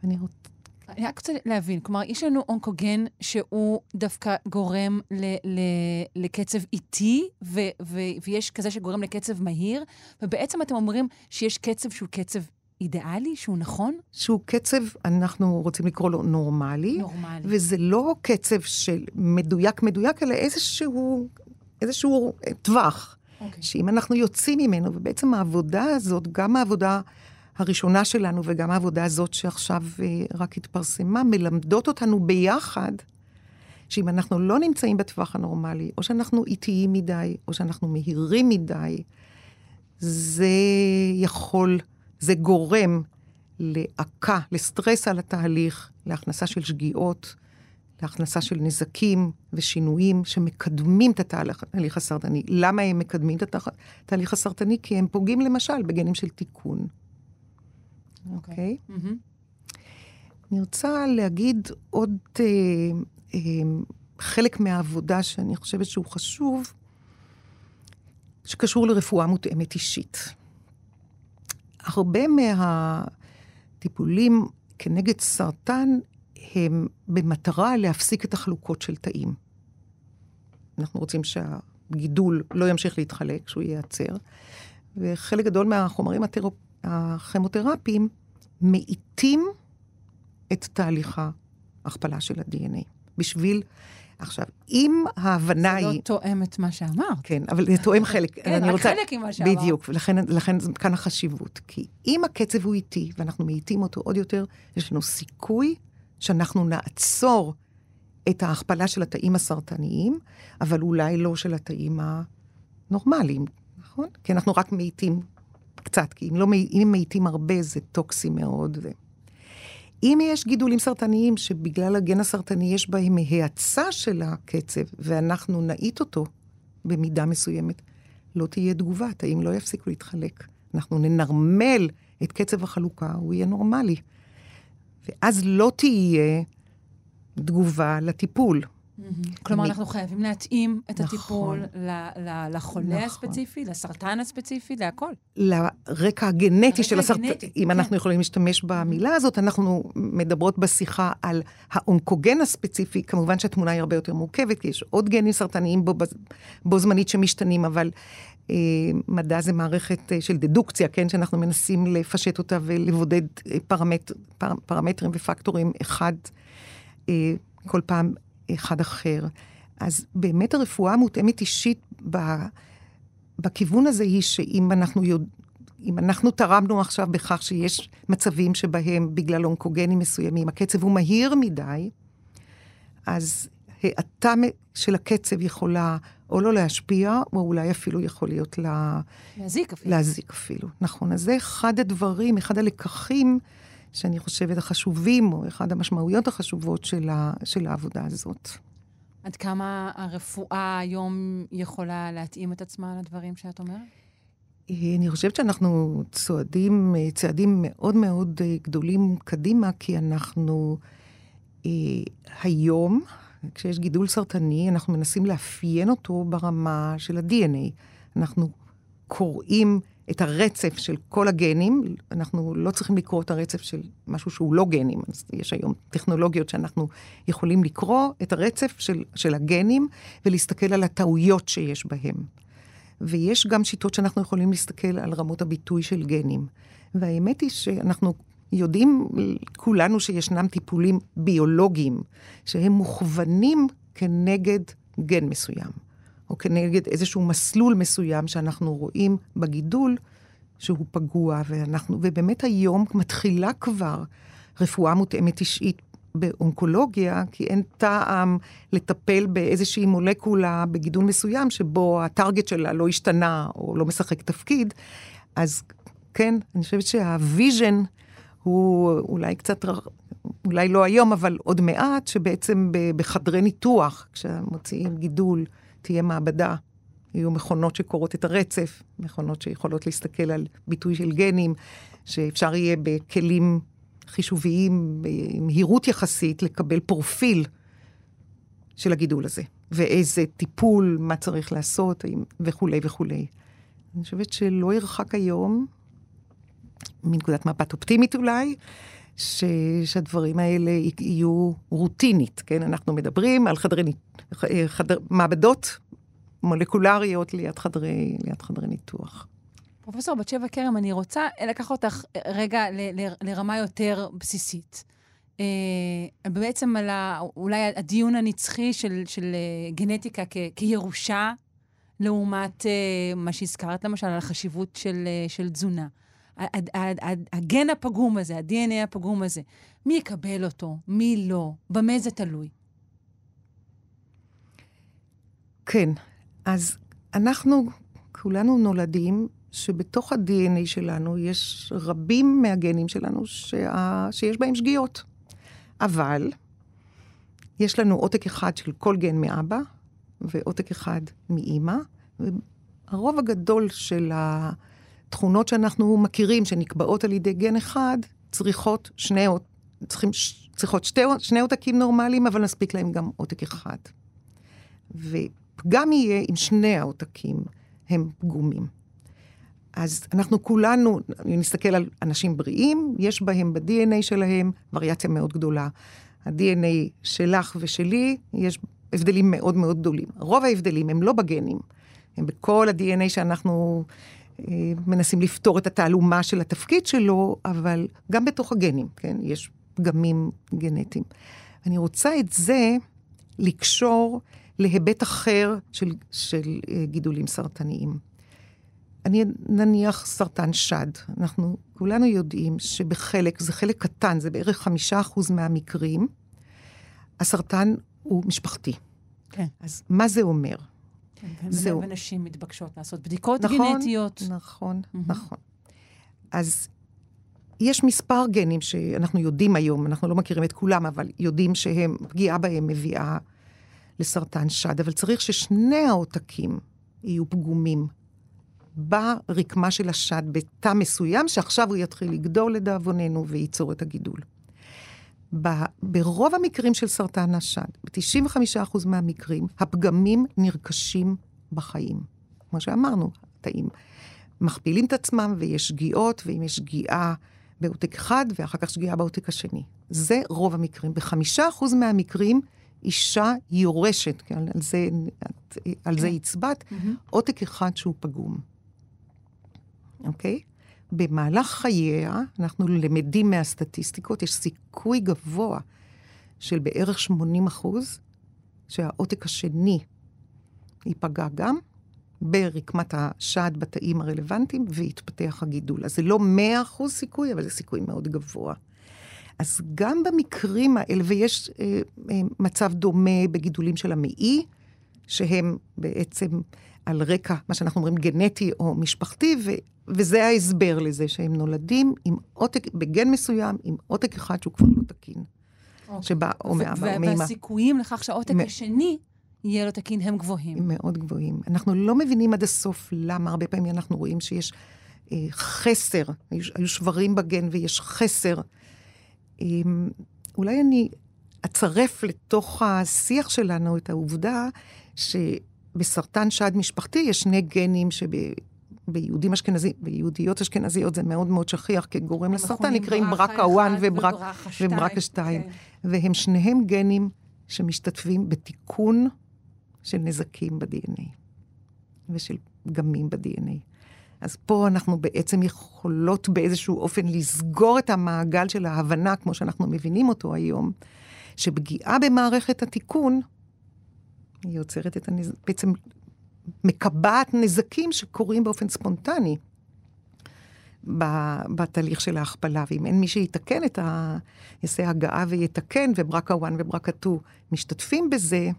אני אני רק רוצה להבין, כלומר, יש לנו אונקוגן שהוא דווקא גורם לקצב איטי, ויש כזה שגורם לקצב מהיר, ובעצם אתם אומרים שיש קצב שהוא קצב אידיאלי, שהוא נכון? שהוא קצב, אנחנו רוצים לקרוא לו נורמלי, נורמלי. וזה לא קצב של מדויק מדויק, אלא איזשהו, איזשהו טווח, okay. שאם אנחנו יוצאים ממנו, ובעצם העבודה הזאת, גם העבודה הראשונה שלנו, וגם העבודה הזאת שעכשיו רק התפרסמה, מלמדות אותנו ביחד, שאם אנחנו לא נמצאים בטווח הנורמלי, או שאנחנו איטיים מדי, או שאנחנו מהירים מדי, זה יכול, זה גורם לעקה, לסטרס על התהליך, להכנסה של שגיאות, להכנסה של נזקים ושינויים שמקדמים את התהליך הסרטני. למה הם מקדמים את התהליך הסרטני? כי הם פוגעים למשל בגנים של תיקון. אוקיי? Okay. Okay. Mm-hmm. אני רוצה להגיד עוד uh, uh, חלק מהעבודה שאני חושבת שהוא חשוב, שקשור לרפואה מותאמת אישית. הרבה מהטיפולים כנגד סרטן הם במטרה להפסיק את החלוקות של תאים. אנחנו רוצים שהגידול לא ימשיך להתחלק, שהוא ייעצר. וחלק גדול מהחומרים התרופיים, הכימותרפיים מאיטים את תהליך ההכפלה של ה-די אן איי. בשביל, עכשיו, אם ההבנה היא... זה לא תואם את מה שאמרת. כן, אבל זה תואם חלק. כן, רק חלק עם מה שאמרת. בדיוק, ולכן כאן החשיבות. כי אם הקצב הוא איטי, ואנחנו מאיטים אותו עוד יותר, יש לנו סיכוי שאנחנו נעצור את ההכפלה של התאים הסרטניים, אבל אולי לא של התאים הנורמליים, נכון? כי אנחנו רק מאיטים קצת, כי אם לא, אם מאיטים הרבה, זה טוקסי מאוד. ו... אם יש גידולים סרטניים שבגלל הגן הסרטני יש בהם ההאצה של הקצב, ואנחנו נעיט אותו במידה מסוימת, לא תהיה תגובה, תאים לא יפסיקו להתחלק. אנחנו ננרמל את קצב החלוקה, הוא יהיה נורמלי. ואז לא תהיה תגובה לטיפול. כלומר, אנחנו חייבים להתאים את הטיפול לחולה הספציפי, לסרטן הספציפי, להכל. לרקע הגנטי של הסרטן. אם אנחנו יכולים להשתמש במילה הזאת, אנחנו מדברות בשיחה על האונקוגן הספציפי, כמובן שהתמונה היא הרבה יותר מורכבת, כי יש עוד גנים סרטניים בו זמנית שמשתנים, אבל מדע זה מערכת של דדוקציה, כן, שאנחנו מנסים לפשט אותה ולבודד פרמטרים ופקטורים אחד כל פעם אחד אחר. אז באמת הרפואה מותאמת אישית בכיוון הזה היא שאם אנחנו, אם אנחנו תרמנו עכשיו בכך שיש מצבים שבהם בגלל אונקוגנים מסוימים, הקצב הוא מהיר מדי, אז האטה של הקצב יכולה או לא להשפיע, או אולי אפילו יכול להיות לה... להזיק אפילו. להזיק אפילו. נכון, אז זה אחד הדברים, אחד הלקחים שאני חושבת החשובים, או אחד המשמעויות החשובות של, ה, של העבודה הזאת. עד כמה הרפואה היום יכולה להתאים את עצמה לדברים שאת אומרת? אני חושבת שאנחנו צועדים, צעדים מאוד מאוד גדולים קדימה, כי אנחנו היום, כשיש גידול סרטני, אנחנו מנסים לאפיין אותו ברמה של ה-די אן איי. אנחנו קוראים את הרצף של כל הגנים, אנחנו לא צריכים לקרוא את הרצף של משהו שהוא לא גנים, אז יש היום טכנולוגיות שאנחנו יכולים לקרוא את הרצף של, של הגנים, ולהסתכל על הטעויות שיש בהם. ויש גם שיטות שאנחנו יכולים להסתכל על רמות הביטוי של גנים. והאמת היא שאנחנו יודעים כולנו שישנם טיפולים ביולוגיים, שהם מוכוונים כנגד גן מסוים. או כנגד איזשהו מסלול מסוים שאנחנו רואים בגידול שהוא פגוע, ואנחנו, ובאמת היום מתחילה כבר רפואה מותאמת אישית באונקולוגיה, כי אין טעם לטפל באיזושהי מולקולה בגידול מסוים שבו הטרגט שלה לא השתנה או לא משחק תפקיד. אז כן, אני חושבת שהוויז'ן הוא אולי קצת, אולי לא היום, אבל עוד מעט, שבעצם בחדרי ניתוח, כשמוציאים גידול, תהיה מעבדה, יהיו מכונות שקורות את הרצף, מכונות שיכולות להסתכל על ביטוי של גנים, שאפשר יהיה בכלים חישוביים, במהירות יחסית, לקבל פרופיל של הגידול הזה. ואיזה טיפול, מה צריך לעשות, וכו' וכו'. אני חושבת שלא ירחק היום, מנקודת מבט אופטימית אולי, ש... שהדברים האלה יהיו רוטינית, כן? אנחנו מדברים על חדרי, חדר, מעבדות מולקולריות ליד חדרי, ליד חדרי ניתוח. פרופסור בת-שבע כרם, אני רוצה לקחת אותך רגע ל, ל, לרמה יותר בסיסית. אה, בעצם על ה, אולי הדיון הנצחי של, של גנטיקה כ, כירושה, לעומת אה, מה שהזכרת, למשל, על החשיבות של, אה, של תזונה. הגן הפגום הזה, ה-די אן איי הפגום הזה, מי יקבל אותו, מי לא, במה זה תלוי? כן, אז אנחנו כולנו נולדים שבתוך ה-די אן איי שלנו יש רבים מהגנים שלנו שה... שיש בהם שגיאות. אבל יש לנו עותק אחד של כל גן מאבא, ועותק אחד מאמא, והרוב הגדול של ה... תכונות שאנחנו מכירים, שנקבעות על ידי גן אחד, צריכות שני, צריכים, צריכות שתי, שני עותקים נורמליים, אבל נספיק להם גם עותק אחד. וגם יהיה אם שני העותקים הם פגומים. אז אנחנו כולנו, נסתכל על אנשים בריאים, יש בהם ב-די אן איי שלהם וריאציה מאוד גדולה. ה-די אן איי שלך ושלי, יש הבדלים מאוד מאוד גדולים. רוב ההבדלים הם לא בגנים, הם בכל ה-די אן איי שאנחנו... מנסים לפתור את התעלומה של התפקיד שלו, אבל גם בתוך הגנים, כן? יש פגמים גנטיים. אני רוצה את זה לקשור להיבט אחר של, של גידולים סרטניים. אני נניח סרטן שד. אנחנו כולנו יודעים שבחלק, זה חלק קטן, זה בערך חמישה אחוז מהמקרים, הסרטן הוא משפחתי. כן. אז מה זה אומר? זהו. ונשים מתבקשות לעשות בדיקות גנטיות. נכון, נכון. אז יש מספר גנים שאנחנו יודעים היום, אנחנו לא מכירים את כולם, אבל יודעים שהם, פגיעה בהם מביאה לסרטן שד, אבל צריך ששני העותקים יהיו פגומים ברקמה של השד, בתא מסוים, שעכשיו הוא יתחיל לגדול לדאבוננו וייצור את הגידול. ברוב המקרים של סרטן השד, ב-תשעים וחמישה אחוז מהמקרים, הפגמים נרכשים בחיים. כמו שאמרנו, תאים מכפילים את עצמם ויש שגיאות, ואם יש שגיאה בעותק אחד, ואחר כך שגיאה בעותק השני. זה רוב המקרים. ב-חמישה אחוז מהמקרים, אישה יורשת, כן? על זה, על זה יצבת, עותק אחד שהוא פגום. אוקיי? Okay? במהלך חייה, אנחנו למדים מהסטטיסטיקות, יש סיכוי גבוה של בערך שמונים אחוז, שהעותק השני ייפגע גם ברקמת השד בתאים הרלוונטיים, והתפתח הגידול. אז זה לא מאה אחוז סיכוי, אבל זה סיכוי מאוד גבוה. אז גם במקרים האלה, ויש אה, אה, מצב דומה בגידולים של המעי, שהם בעצם על רקע, מה שאנחנו אומרים, גנטי או משפחתי, ו... וזה ההסבר לזה, שהם נולדים עם עותק, בגן מסוים, עם עותק אחד שהוא כבר לא תקין. שבא, או מאבא, מאמא. והסיכויים לכך שהעותק השני יהיה לא תקין, הם גבוהים. מאוד גבוהים. אנחנו לא מבינים עד הסוף למה. הרבה פעמים אנחנו רואים שיש אה, חסר, היו שברים בגן ויש חסר. אה, אולי אני אצרף לתוך השיח שלנו את העובדה שבסרטן שד משפחתי יש שני גנים שב... ביהודים אשכנזים, ביהודיות אשכנזיות זה מאוד מאוד שכיח, כגורם לסרטן, נקראים ברקה אחת וברקה שתיים, והם שניהם גנים שמשתתפים בתיקון של נזקים ב-די אן איי, ושל פגמים ב-די אן איי. אז פה אנחנו בעצם יכולות באיזשהו אופן לסגור את המעגל של ההבנה, כמו שאנחנו מבינים אותו היום, שפגיעה במערכת התיקון, היא יוצרת את הנזק, בעצם... מקבעת נזקים שקורים באופן ספונטני בתהליך של ההכפלה, ואם אין מי שיתקן את ה... יעשה הגעה ויתקן, וברקה אחת וברקה שתיים משתתפים בזה,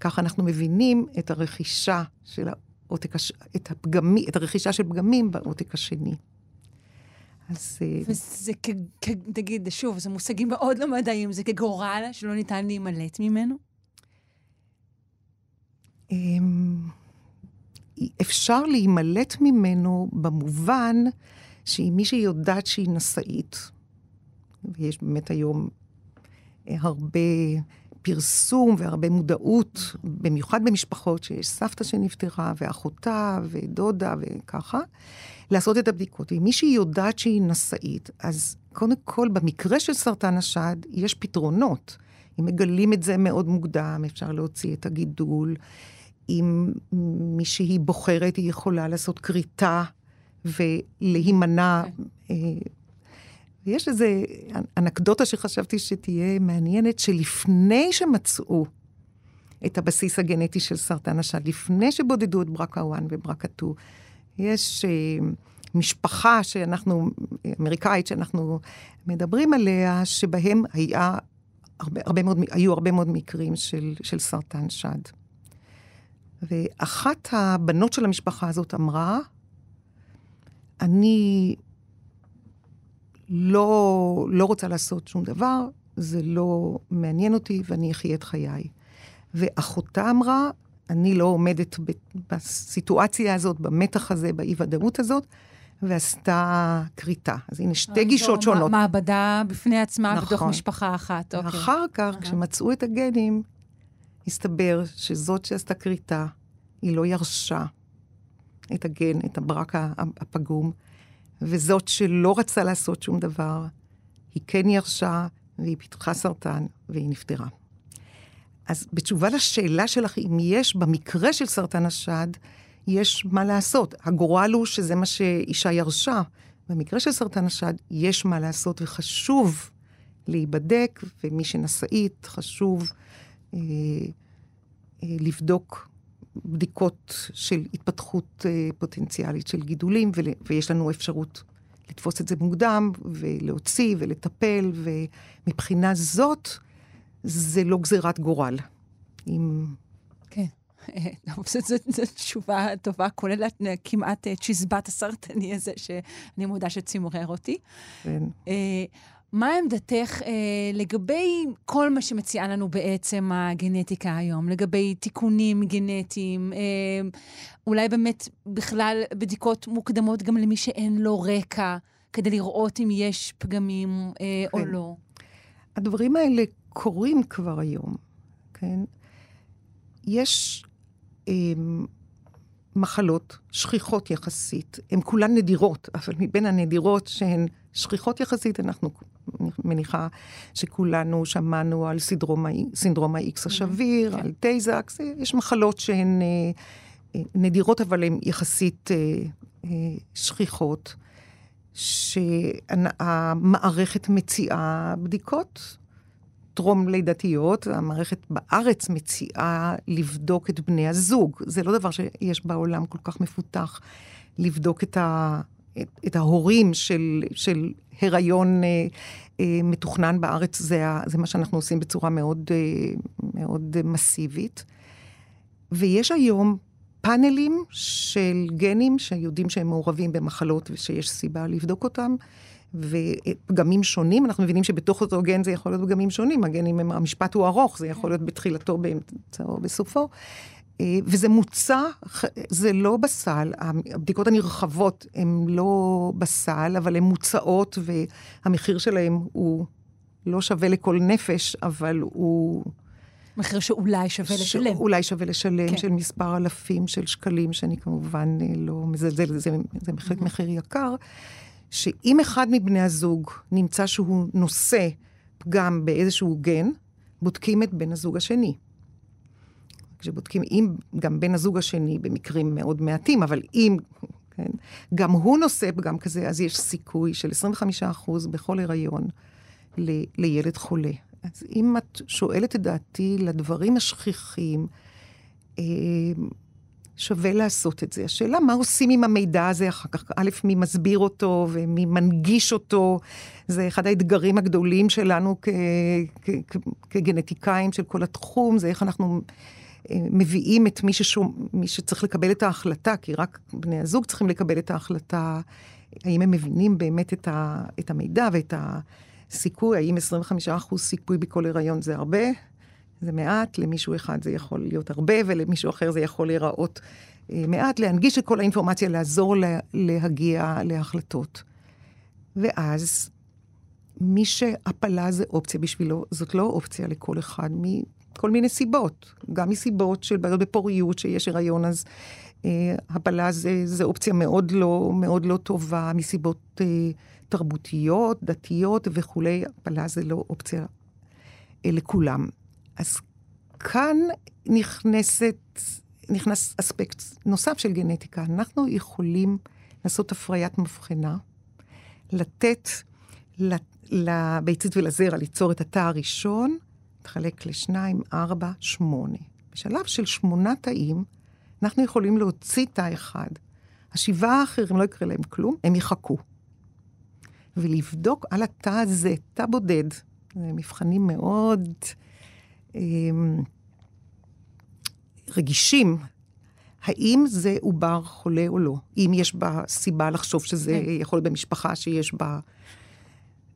כך אנחנו מבינים את הרכישה של העותק הש... את הפגמי... את הרכישה של פגמים בעותק השני. אז... וזה כ... כ... תגיד, שוב, זה מושגים מאוד לא מדעיים, זה כגורל שלא ניתן להימלט ממנו? אפשר להימלט ממנו במובן שאם מישהי יודעת שהיא נשאית, ויש באמת היום הרבה פרסום והרבה מודעות, במיוחד במשפחות שיש סבתא שנפטרה ואחותה ודודה וככה, לעשות את הבדיקות. ואם מישהי יודעת שהיא נשאית, אז קודם כל, במקרה של סרטן השד, יש פתרונות. אם מגלים את זה מאוד מוקדם, אפשר להוציא את הגידול. אם מישהי בוחרת, היא יכולה לעשות קריטה ולהימנע. Okay. יש איזו אנקדוטה שחשבתי שתהיה מעניינת, שלפני שמצאו את הבסיס הגנטי של סרטן השד, לפני שבודדו את ברקה אחת וברקה שתיים, יש משפחה שאנחנו, אמריקאית שאנחנו מדברים עליה, שבהם היה הרבה, הרבה מאוד, היו הרבה מאוד מקרים של, של סרטן שד. ואחת הבנות של המשפחה הזאת אמרה, אני לא, לא רוצה לעשות שום דבר, זה לא מעניין אותי ואני אחיה את חיי. ואחותה אמרה, אני לא עומדת בסיטואציה הזאת, במתח הזה, באי-ודאות הזאת, ועשתה קריטה. אז הנה שתי גישות שונות. מעבדה בפני עצמה, נכון. בתוך משפחה אחת. אוקיי. אחר כך, okay. כשמצאו את הגנים, הסתבר שזאת שעשתה קריטה, היא לא ירשה את הגן, את הברק הפגום, וזאת שלא רצה לעשות שום דבר, היא כן ירשה, והיא פיתחה סרטן, והיא נפטרה. אז בתשובה לשאלה שלך, אם יש במקרה של סרטן השד, יש מה לעשות. הגורל הוא שזה מה שאישה ירשה. במקרה של סרטן השד, יש מה לעשות, וחשוב להיבדק, ומי שנשאית, חשוב אה, אה, לבדוק בדיקות של התפתחות אה, פוטנציאלית של גידולים, ול, ויש לנו אפשרות לתפוס את זה מוקדם, ולהוציא ולטפל, ומבחינה זאת, זה לא גזירת גורל. אם... כן. זו תשובה טובה, כולל כמעט צ'יזבת הסרטני הזה, שאני מודה שצימורר אותי. מה עמדתך לגבי כל מה שמציעה לנו בעצם הגנטיקה היום, לגבי תיקונים גנטיים, אולי באמת בכלל בדיקות מוקדמות גם למי שאין לו רקע, כדי לראות אם יש פגמים או לא? הדברים האלה קוראים כבר היום, כן? יש אה, מחלות שכיחות יחסית, הן כולן נדירות, אבל מבין הנדירות שהן שכיחות יחסית, אנחנו מניחה שכולנו שמענו על סינדרום, סינדרום ה-X השביר, על טייזקס, יש מחלות שהן אה, נדירות, אבל הן יחסית אה, אה, שכיחות, שהמערכת מציעה בדיקות טרום לידתיות, המערכת בארץ מציעה לבדוק את בני הזוג. זה לא דבר שיש בעולם כל כך מפותח, לבדוק את, ה, את, את ההורים של, של הריון אה, אה, מתוכנן בארץ, זה, זה מה שאנחנו עושים בצורה מאוד, אה, מאוד אה, מסיבית. ויש היום פאנלים של גנים שיודעים שהם מעורבים במחלות ושיש סיבה לבדוק אותם, ופגמים שונים, אנחנו מבינים שבתוך אותו גן זה יכול להיות פגמים שונים, הגנים, המשפט הוא ארוך, זה יכול להיות בתחילתו, באמצעו, בסופו, וזה מוצא, זה לא בסל, הבדיקות הנרחבות הן לא בסל, אבל הן מוצאות, והמחיר שלהן הוא לא שווה לכל נפש, אבל הוא... מחיר שאולי שווה לשלם. אולי שווה לשלם, של מספר אלפים של שקלים, שאני כמובן לא מזלזל, זה מחיר יקר, שאם אחד מבני הזוג נמצא שהוא נושא פגם באיזשהו גן, בודקים את בן הזוג השני. כשבודקים, אם גם בן הזוג השני, במקרים מאוד מעטים, אבל אם כן, גם הוא נושא פגם כזה, אז יש סיכוי של עשרים וחמישה אחוז בכל הריון ל- לילד חולה. אז אם את שואלת את דעתי לדברים השכיחים, אה, שווה לעשות את זה. השאלה, מה עושים עם המידע הזה אחר כך? א', מי מסביר אותו ומי מנגיש אותו? זה אחד האתגרים הגדולים שלנו כ- כ- כגנטיקאים של כל התחום, זה איך אנחנו מביאים את מי, ששום, מי שצריך לקבל את ההחלטה, כי רק בני הזוג צריכים לקבל את ההחלטה, האם הם מבינים באמת את, ה- את המידע ואת הסיכוי, האם עשרים וחמישה אחוז סיכוי בכל הריון זה הרבה? זה מעט, למישהו אחד זה יכול להיות הרבה, ולמישהו אחר זה יכול להיראות מעט, להנגיש את כל האינפורמציה, לעזור להגיע להחלטות. ואז, מי שהפלה זה אופציה בשבילו, זאת לא אופציה לכל אחד, מכל מיני סיבות. גם מסיבות של בעיות בפוריות, שיש הריון, אז הפלה זה, זה אופציה מאוד לא, מאוד לא טובה, מסיבות תרבותיות, דתיות וכולי, הפלה זה לא אופציה לכולם. אז כאן נכנסת, נכנס אספקט נוסף של גנטיקה. אנחנו יכולים לעשות הפריית מבחנה, לתת לביצית ולזרע, ליצור את התא הראשון, תחלק לשניים, ארבע, שמונה. בשלב של שמונה תאים, אנחנו יכולים להוציא תא אחד. השבעה האחרים לא יקרה להם כלום, הם יחכו. ולבדוק על התא הזה, תא בודד, זה מבחנים מאוד אממ, רגישים, האם זה עובר חולה או לא, אם יש בה סיבה לחשוב שזה יכול במשפחה שיש בה,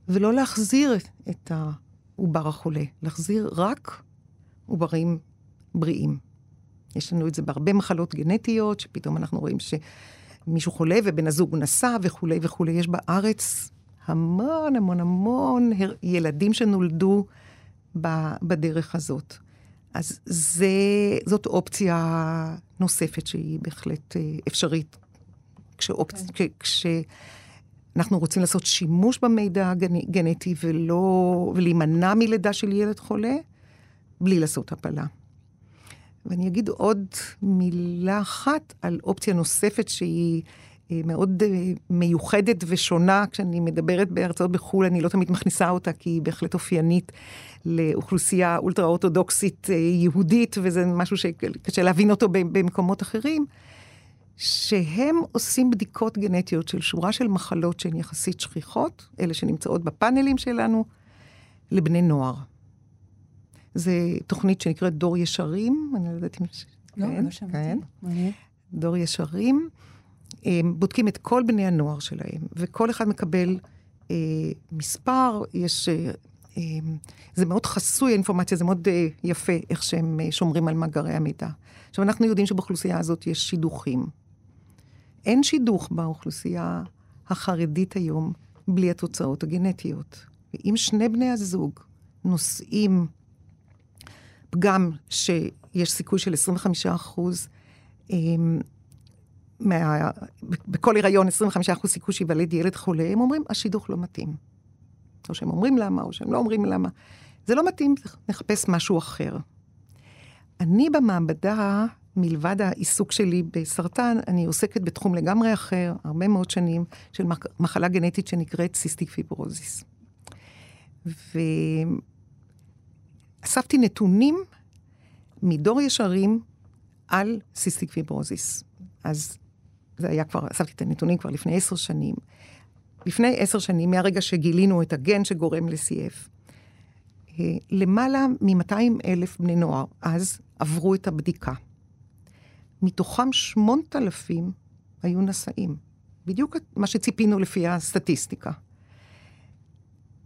ולא להחזיר את העובר החולה, להחזיר רק עוברים בריאים. יש לנו את זה בהרבה מחלות גנטיות, שפתאום אנחנו רואים שמישהו חולה ובן הזוג הוא נסע וכו' וכו'. יש בארץ המון המון המון ילדים שנולדו בדרך הזאת. אז זה, זאת אופציה נוספת שהיא בהחלט אפשרית. כשאנחנו רוצים לעשות שימוש במידע הגנטי ולא, ולהימנע מלידה של ילד חולה, בלי לעשות הפלה. ואני אגיד עוד מילה אחת על אופציה נוספת שהיא מאוד מיוחדת ושונה. כשאני מדברת בהרצאות בחול, אני לא תמיד מכניסה אותה, כי היא בהחלט אופיינית לאוכלוסייה אולטרה-אורתודוקסית יהודית, וזה משהו שקשה להבין אותו במקומות אחרים, שהם עושים בדיקות גנטיות של שורה של מחלות שהן יחסית שכיחות, אלה שנמצאות בפאנלים שלנו, לבני נוער. זו תוכנית שנקראת דור ישרים, אני לא יודעת אם... לא, כן, לא שמעתי. כן. דור ישרים, בודקים את כל בני הנוער שלהם, וכל אחד מקבל אה, מספר, יש... אה, אה, זה מאוד חסוי, האינפורמציה, זה מאוד אה, יפה, איך שהם אה, שומרים על מאגרי המידע. עכשיו, אנחנו יודעים שבאוכלוסייה הזאת יש שידוכים. אין שידוך באוכלוסייה החרדית היום, בלי התוצאות הגנטיות. ואם שני בני הזוג נושאים... גם שיש סיכוי של עשרים וחמישה אחוז מה, בכל היריון עשרים וחמישה אחוז סיכוי שיוולד ילד חולה, הם אומרים, השידוך לא מתאים. או שהם אומרים למה, או שהם לא אומרים למה. זה לא מתאים, נחפש משהו אחר. אני במעבדה, מלבד העיסוק שלי בסרטן, אני עוסקת בתחום לגמרי אחר, הרבה מאוד שנים, של מחלה גנטית שנקראת סיסטיק פיברוזיס. ו... אספתי נתונים מדור ישרים על סיסטיק פיברוזיס. אז זה היה כבר, אספתי את הנתונים כבר לפני עשר שנים. לפני עשר שנים, מהרגע שגילינו את הגן שגורם ל-סי אף, למעלה מ-מאתיים אלף בני נוער אז עברו את הבדיקה. מתוכם שמונת אלפים היו נשאים. בדיוק מה שציפינו לפי הסטטיסטיקה.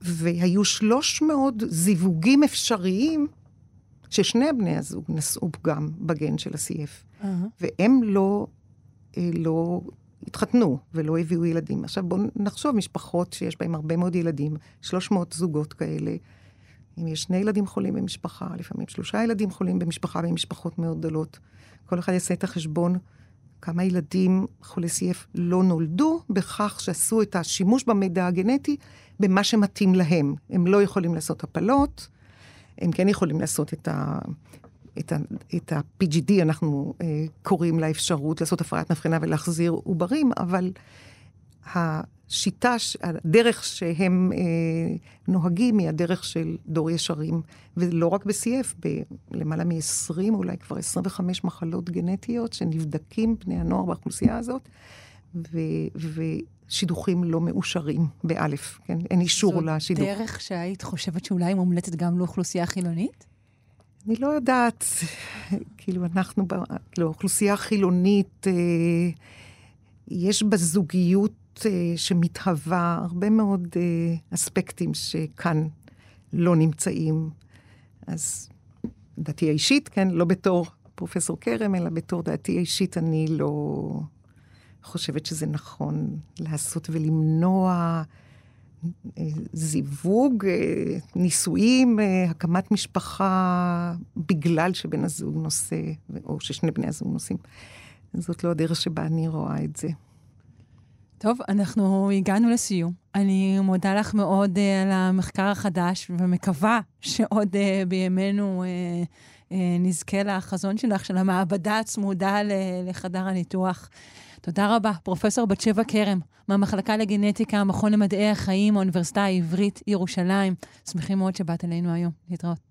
והיו שלוש מאות זיווגים אפשריים ששני בני הזוג נשאו גם בגן של ה-סי אף. והם לא, לא התחתנו ולא הביאו ילדים. עכשיו בואו נחשוב, משפחות שיש בהם הרבה מאוד ילדים, שלוש מאות זוגות כאלה, אם יש שני ילדים חולים במשפחה, לפעמים שלושה ילדים חולים במשפחה, במשפחות מאוד גדולות. כל אחד יעשה את החשבון כמה ילדים חולי סי אף לא נולדו, בכך שעשו את השימוש במידע הגנטי, במה שמתאים להם. הם לא יכולים לעשות הפלות, הם כן יכולים לעשות את ה... את ה... את ה-פי ג'י די, אנחנו אה, קוראים לאפשרות, לעשות הפריית מבחנה ולהחזיר עוברים, אבל השיטה, הדרך שהם אה, נוהגים, היא הדרך של דור ישרים, ולא רק ב-סי אף, ב- למעלה מ-עשרים, אולי כבר עשרים וחמש מחלות גנטיות, שנבדקים בני הנוער באוכלוסייה הזאת, ו- ושידוכים לא מאושרים, באלף, כן? אין אישור לשידוך. זו דרך שהיית חושבת שאולי מומלצת גם לאוכלוסייה חילונית? אני לא יודעת, כאילו אנחנו, בא... לא, אוכלוסייה חילונית, אה, יש בזוגיות, שמתהווה הרבה מאוד אספקטים שכאן לא נמצאים. אז דעתי האישית, כן, לא בתור פרופסור קרם, אלא בתור דעתי האישית, אני לא חושבת שזה נכון לעשות ולמנוע זיווג, נישואים, הקמת משפחה, בגלל שבן הזוג נושא, או ששני בני הזוג נושאים. זאת לא הדרך שבה אני רואה את זה. טוב, אנחנו הגענו לסיום. אני מודה לך מאוד uh, על המחקר החדש, ומקווה שעוד uh, בימינו uh, uh, נזכה לחזון שלך, של המעבדה הצמודה לחדר הניתוח. תודה רבה, פרופסור בת-שבע כרם, מהמחלקה לגנטיקה, המכון למדעי החיים, האוניברסיטה העברית, ירושלים. שמחים מאוד שבאת אלינו היום. להתראות.